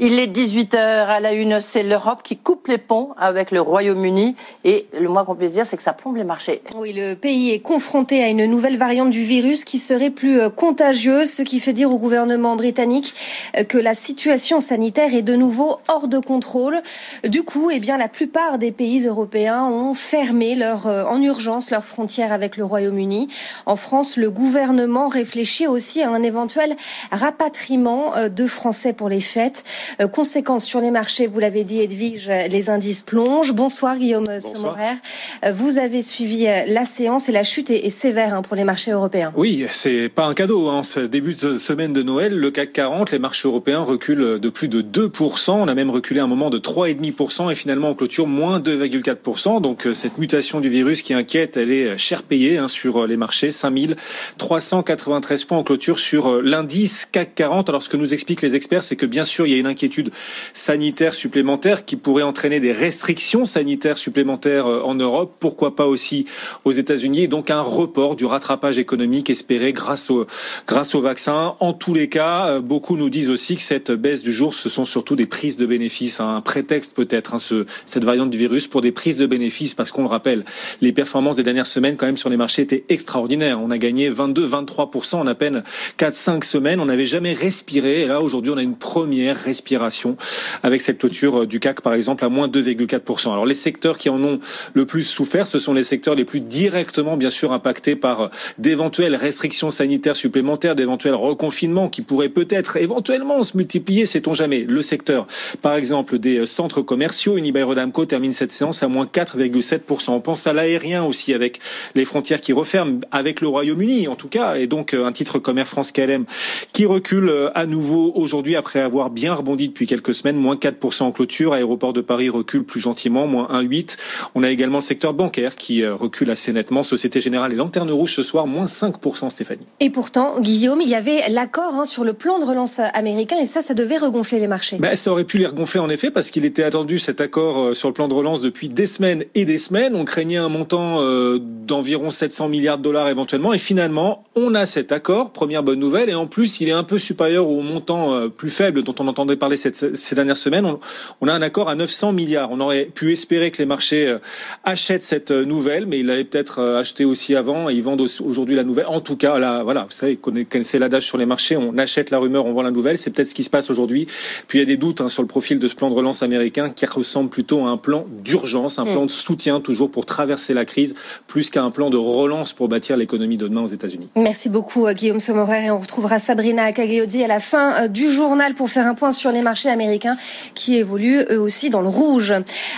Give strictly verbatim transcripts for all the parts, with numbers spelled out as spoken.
Il est dix-huit heures à la une, c'est l'Europe qui coupe les ponts avec le Royaume-Uni et le moins qu'on puisse dire, c'est que ça plombe les marchés. Oui, le pays est confronté à une nouvelle variante du virus qui serait plus contagieuse, ce qui fait dire au gouvernement britannique que la situation sanitaire est de nouveau hors de contrôle. Du coup, eh bien, la plupart des pays européens ont fermé leur, en urgence leurs frontières avec le Royaume-Uni. En France, le gouvernement réfléchit aussi à un éventuel rapatriement de Français pour les fêtes. Conséquence sur les marchés, vous l'avez dit Edwige, les indices plongent. Bonsoir Guillaume Semoraire. Vous avez suivi la séance et la chute est, est sévère hein, pour les marchés européens. Oui, c'est pas un cadeau. Hein. Ce début de semaine de Noël, le C A C quarante, les marchés européens reculent de plus de deux pour cent. On a même reculé à un moment de trois virgule cinq pour cent et finalement en clôture moins deux virgule quatre pour cent. Donc cette mutation du virus qui inquiète, elle est cher payée hein, sur les marchés. cinq mille trois cent quatre-vingt-treize points en clôture sur l'indice C A C quarante. Alors, ce que nous expliquent les experts, c'est que bien sûr, il y a une inquiétude sanitaire supplémentaire qui pourrait entraîner des restrictions sanitaires supplémentaires en Europe, pourquoi pas aussi aux États-Unis, et donc un report du rattrapage économique espéré grâce au, grâce au vaccin. En tous les cas, beaucoup nous disent aussi que cette baisse du jour, ce sont surtout des prises de bénéfices, hein, un prétexte peut-être, hein, ce, cette variante du virus pour des prises de bénéfices, parce qu'on le rappelle, les performances des dernières semaines quand même sur les marchés étaient extraordinaires. On a gagné vingt-deux à vingt-trois pour cent en à peine quatre à cinq semaines. On n'avait jamais respirer. Et là, aujourd'hui, on a une première respiration avec cette clôture du C A C, par exemple, à moins deux virgule quatre pour cent. Alors, les secteurs qui en ont le plus souffert, ce sont les secteurs les plus directement, bien sûr, impactés par d'éventuelles restrictions sanitaires supplémentaires, d'éventuels reconfinements qui pourraient peut-être, éventuellement, se multiplier, sait-on jamais. Le secteur, par exemple, des centres commerciaux, Unibail-Rodamco termine cette séance à moins quatre virgule sept pour cent. On pense à l'aérien aussi, avec les frontières qui referment, avec le Royaume-Uni, en tout cas, et donc un titre comme Air France-K L M qui recule à nouveau aujourd'hui après avoir bien rebondi depuis quelques semaines, moins quatre pour cent en clôture. Aéroport de Paris recule plus gentiment, moins un virgule huit pour cent. On a également le secteur bancaire qui recule assez nettement. Société Générale et Lanterne Rouge ce soir, moins cinq pour cent Stéphanie. Et pourtant, Guillaume, il y avait l'accord hein, sur le plan de relance américain et ça, ça devait regonfler les marchés. Ben, ça aurait pu les regonfler en effet parce qu'il était attendu cet accord sur le plan de relance depuis des semaines et des semaines. On craignait un montant euh, d'environ sept cents milliards de dollars éventuellement et finalement, on a cet accord. Première bonne nouvelle et en plus, il est un peu supérieur au montant plus faible dont on entendait parler cette, ces dernières semaines. On, on a un accord à neuf cents milliards. On aurait pu espérer que les marchés achètent cette nouvelle, mais ils l'avaient peut-être acheté aussi avant et ils vendent aujourd'hui la nouvelle. En tout cas, là, voilà, vous savez, c'est l'adage sur les marchés, on achète la rumeur, on vend la nouvelle. C'est peut-être ce qui se passe aujourd'hui. Puis il y a des doutes hein, sur le profil de ce plan de relance américain qui ressemble plutôt à un plan d'urgence, un mmh. plan de soutien toujours pour traverser la crise, plus qu'à un plan de relance pour bâtir l'économie de demain aux États-Unis. Merci beaucoup Guillaume Semoraire et on retrouvera Sabrina Cagliotti à la fin du journal pour faire un point sur les marchés américains qui évoluent eux aussi dans le rouge.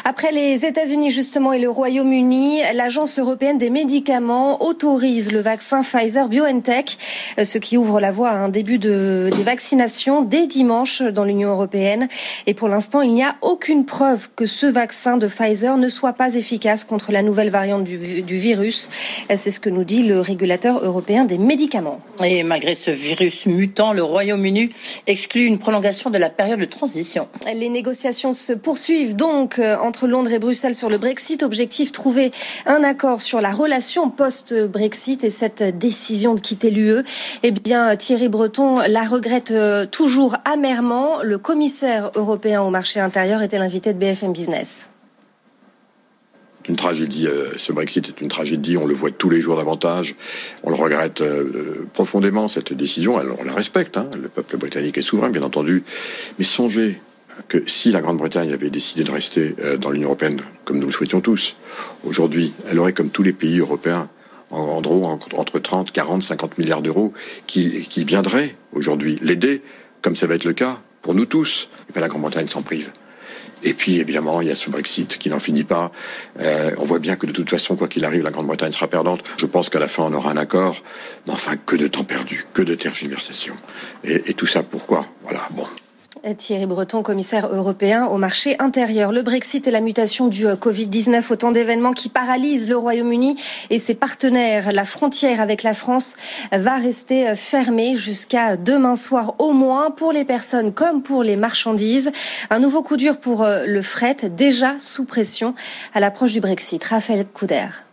Après les États-Unis justement et le Royaume-Uni, l'Agence européenne des médicaments autorise le vaccin Pfizer-BioNTech, ce qui ouvre la voie à un début de, des vaccinations dès dimanche dans l'Union européenne. Et pour l'instant, il n'y a aucune preuve que ce vaccin de Pfizer ne soit pas efficace contre la nouvelle variante du, du virus. C'est ce que nous dit le régulateur européen des médicaments. Et malgré ce virus mutant, le Le Royaume-Uni exclut une prolongation de la période de transition. Les négociations se poursuivent donc entre Londres et Bruxelles sur le Brexit. Objectif, trouver un accord sur la relation post-Brexit et cette décision de quitter l'U E. Eh bien, Thierry Breton la regrette toujours amèrement. Le commissaire européen au marché intérieur était l'invité de B F M Business. une tragédie. Ce Brexit est une tragédie, on le voit tous les jours davantage. On le regrette euh, profondément, cette décision. Elle, on la respecte, hein. Le peuple britannique est souverain, bien entendu. Mais songez que si la Grande-Bretagne avait décidé de rester euh, dans l'Union européenne, comme nous le souhaitions tous, aujourd'hui, elle aurait, comme tous les pays européens, en gros, entre trente, quarante, cinquante milliards d'euros qui, qui viendraient aujourd'hui l'aider, comme ça va être le cas pour nous tous. Et bien la Grande-Bretagne s'en prive. Et puis, évidemment, il y a ce Brexit qui n'en finit pas. Euh, on voit bien que, de toute façon, quoi qu'il arrive, la Grande-Bretagne sera perdante. Je pense qu'à la fin, on aura un accord. Mais enfin, que de temps perdu, que de tergiversation. Et, et tout ça, pourquoi ? Voilà, bon... Thierry Breton, commissaire européen au marché intérieur. Le Brexit et la mutation du covid dix-neuf, autant d'événements qui paralysent le Royaume-Uni et ses partenaires. La frontière avec la France va rester fermée jusqu'à demain soir au moins, pour les personnes comme pour les marchandises. Un nouveau coup dur pour le fret, déjà sous pression à l'approche du Brexit. Raphaël Coudert.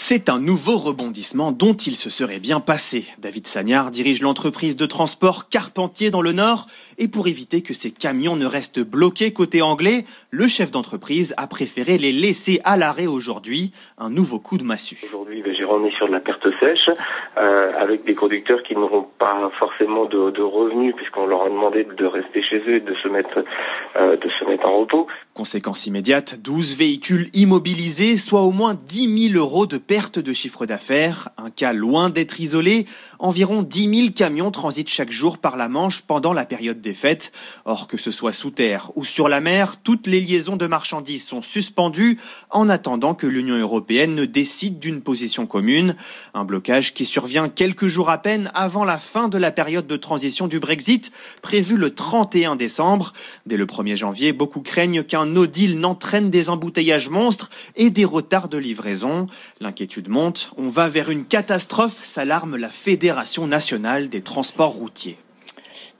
C'est un nouveau rebondissement dont il se serait bien passé. David Sagnard dirige l'entreprise de transport Carpentier dans le Nord. Et pour éviter que ces camions ne restent bloqués côté anglais, le chef d'entreprise a préféré les laisser à l'arrêt aujourd'hui. Un nouveau coup de massue. Aujourd'hui, on est sur de la perte sèche, euh, avec des conducteurs qui n'auront pas forcément de, de revenus, puisqu'on leur a demandé de rester chez eux et de se mettre, euh, de se mettre en repos. Conséquence immédiate, douze véhicules immobilisés, soit au moins dix mille euros de perte de chiffre d'affaires. Un cas loin d'être isolé. Environ dix mille camions transitent chaque jour par la Manche pendant la période des fêtes. Or, que ce soit sous terre ou sur la mer, toutes les liaisons de marchandises sont suspendues en attendant que l'Union européenne ne décide d'une position commune. Un blocage qui survient quelques jours à peine avant la fin de la période de transition du Brexit, prévue le trente et un décembre. Dès le premier janvier, beaucoup craignent qu'un no deal n'entraîne des embouteillages monstres et des retards de livraison. L'inquiétude monte, on va vers une catastrophe, s'alarme la Fédération nationale des transports routiers.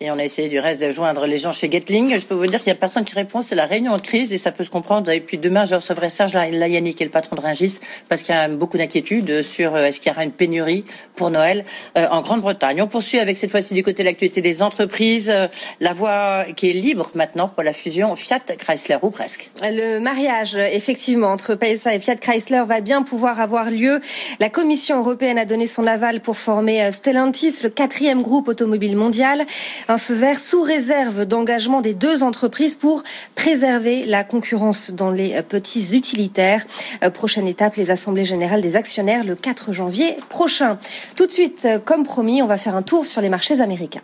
Et on a essayé du reste de joindre les gens chez Getling. Je peux vous dire qu'il n'y a personne qui répond. C'est la réunion de crise et ça peut se comprendre. Et puis demain, je recevrai Serge Laianni, qui est le patron de Rungis, parce qu'il y a beaucoup d'inquiétudes sur est-ce qu'il y aura une pénurie pour Noël en Grande-Bretagne. On poursuit avec cette fois-ci du côté de l'actualité des entreprises. La voie qui est libre maintenant pour la fusion Fiat-Chrysler, ou presque. Le mariage, effectivement, entre P S A et Fiat-Chrysler va bien pouvoir avoir lieu. La Commission européenne a donné son aval pour former Stellantis, le quatrième groupe automobile mondial. Un feu vert sous réserve d'engagement des deux entreprises pour préserver la concurrence dans les petits utilitaires. Prochaine étape, les assemblées générales des actionnaires le quatre janvier prochain. Tout de suite, comme promis, on va faire un tour sur les marchés américains.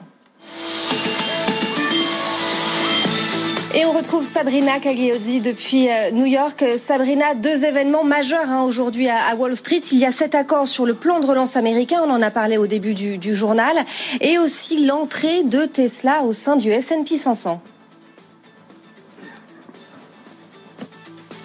Et on retrouve Sabrina Cagliotti depuis New York. Sabrina, deux événements majeurs hein, aujourd'hui à Wall Street. Il y a cet accord sur le plan de relance américain, on en a parlé au début du, du journal, et aussi l'entrée de Tesla au sein du S and P cinq cents.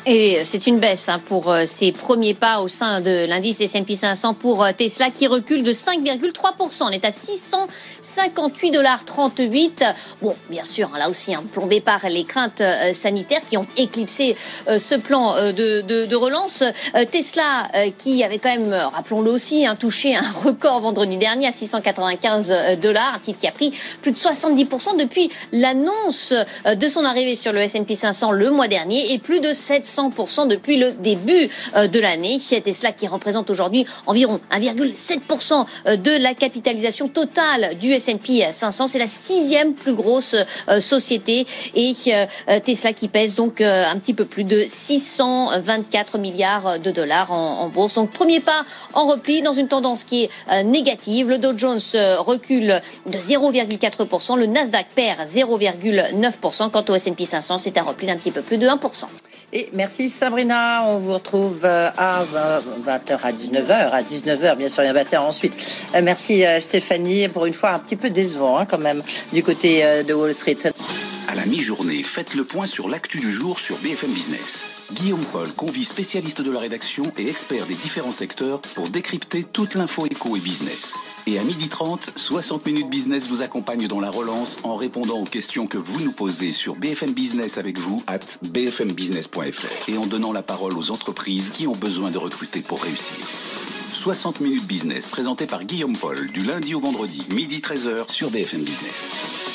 Et c'est une baisse pour ses premiers pas au sein de l'indice S and P cinq cents pour Tesla, qui recule de cinq virgule trois pour cent. On est à six cent cinquante-huit virgule trente-huit dollars. Bon, bien sûr, là aussi, plombé par les craintes sanitaires qui ont éclipsé ce plan de, de, de relance. Tesla, qui avait quand même, rappelons-le aussi, touché un record vendredi dernier à six cent quatre-vingt-quinze dollars, un titre qui a pris plus de soixante-dix pour cent depuis l'annonce de son arrivée sur le S and P cinq cents le mois dernier, et plus de sept cents pour cent depuis le début de l'année. Tesla qui représente aujourd'hui environ un virgule sept pour cent de la capitalisation totale du S and P cinq cents. C'est la sixième plus grosse société, et Tesla qui pèse donc un petit peu plus de six cent vingt-quatre milliards de dollars en bourse. Donc premier pas en repli dans une tendance qui est négative. Le Dow Jones recule de zéro virgule quatre pour cent. Le Nasdaq perd zéro virgule neuf pour cent. Quant au S and P cinq cents, c'est un repli d'un petit peu plus de un pour cent. Et merci Sabrina, on vous retrouve à vingt heures, à dix-neuf heures, à dix-neuf heures bien sûr, il y a vingt heures ensuite. Merci Stéphanie, pour une fois un petit peu décevant hein, quand même du côté de Wall Street. À la mi-journée, faites le point sur l'actu du jour sur B F M Business. Guillaume Paul convie spécialistes de la rédaction et experts des différents secteurs pour décrypter toute l'info éco et business. Et à midi trente, soixante minutes business vous accompagne dans la relance en répondant aux questions que vous nous posez sur B F M Business avec vous at b f m business point f r et en donnant la parole aux entreprises qui ont besoin de recruter pour réussir. soixante minutes business présenté par Guillaume Paul du lundi au vendredi, midi treize heures sur B F M Business.